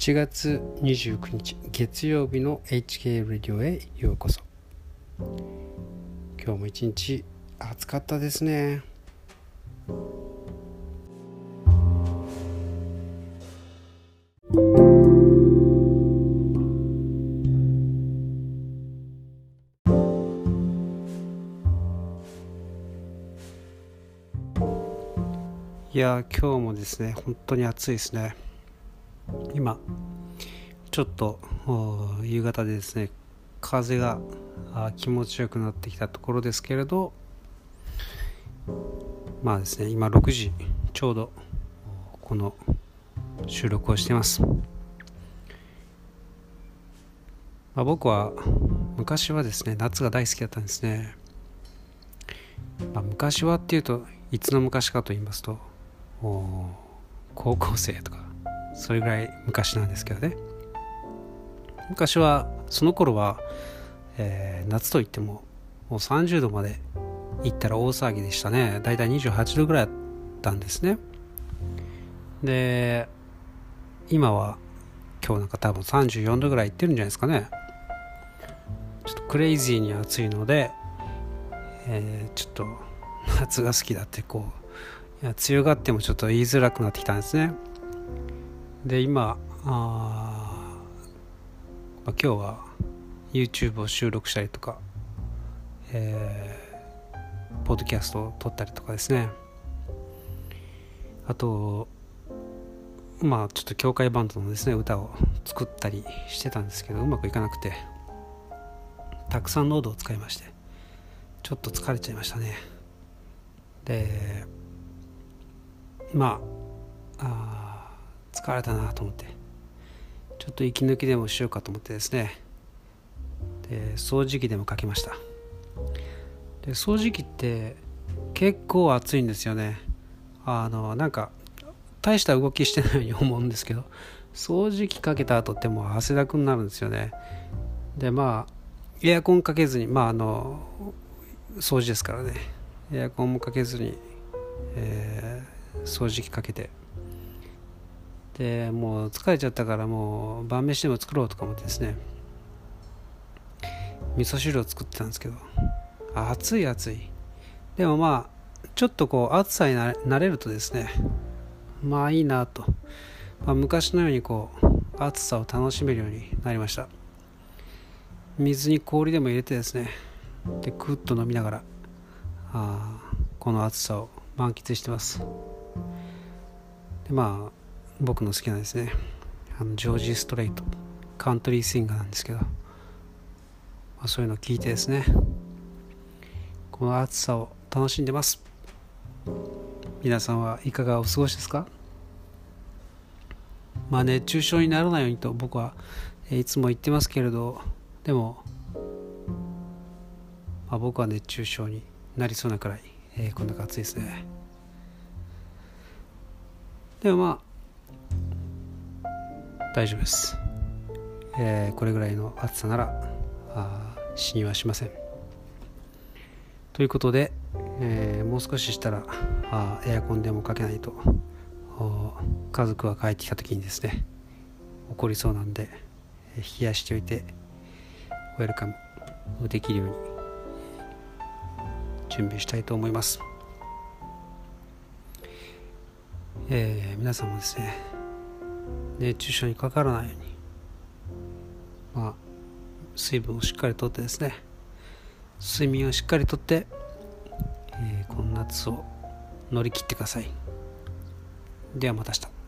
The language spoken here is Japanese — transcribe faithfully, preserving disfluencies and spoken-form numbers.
しちがつにじゅうくにち月曜日の エイチケー レディオへようこそ。今日も一日暑かったですね。いや今日もですね本当に暑いですね。今ちょっと夕方でですね風が気持ちよくなってきたところですけれど、まあですね今ろくじちょうどこの収録をしています。まあ、僕は昔はですね夏が大好きだったんですね。まあ、昔はっていうといつの昔かと言いますと高校生とかそれぐらい昔なんですけどね。昔はその頃は、えー、夏といってももうさんじゅうどまで行ったら大騒ぎでしたね。だいたいにじゅうはちどぐらいだったんですね。で今は今日なんか多分さんじゅうよんどぐらい行ってるんじゃないですかね。ちょっとクレイジーに暑いので、えー、ちょっと夏が好きだってこういや強がってもちょっと言いづらくなってきたんですね。で今あ、まあ、今日は YouTube を収録したりとか、えー、ポッドキャストを撮ったりとかですね。あとまあちょっと教会バンドのですね歌を作ったりしてたんですけどうまくいかなくてたくさんノードを使いましてちょっと疲れちゃいましたね。でまあ、あ疲れたなと思ってちょっと息抜きでもしようかと思ってですね。で掃除機でもかけました。で掃除機って結構暑いんですよね。あのなんか大した動きしてないように思うんですけど掃除機かけた後ってもう汗だくになるんですよね。でまあエアコンかけずにまああの掃除ですからねエアコンもかけずに、えー掃除機かけてでもう疲れちゃったからもう晩飯でも作ろうとか思ってですね味噌汁を作ってたんですけど暑い暑いでもまあちょっとこう暑さに慣れるとですねまあいいなと、まあ、昔のようにこう暑さを楽しめるようになりました。水に氷でも入れてですねでクッと飲みながらあこの暑さを満喫してます。でまあ僕の好きなですねあのジョージ・ストレイトカントリーシンガーなんですけど、まあ、そういうのを聞いてですねこの暑さを楽しんでます。皆さんはいかがお過ごしですか。まあ熱中症にならないようにと僕はいつも言ってますけれどでも、まあ、僕は熱中症になりそうなくらいえー、こんな感じですね。でもまあ大丈夫です、えー、これぐらいの暑さならあ死にはしませんということで、えー、もう少ししたらあエアコンでもかけないと家族が帰ってきた時にですね起こりそうなんで冷やしておいてウェルカムできるように準備したいと思います。えー、皆さんもですね熱中症にかからないように、まあ、水分をしっかりとってですね睡眠をしっかりとって、えー、この夏を乗り切ってください。ではまた明日。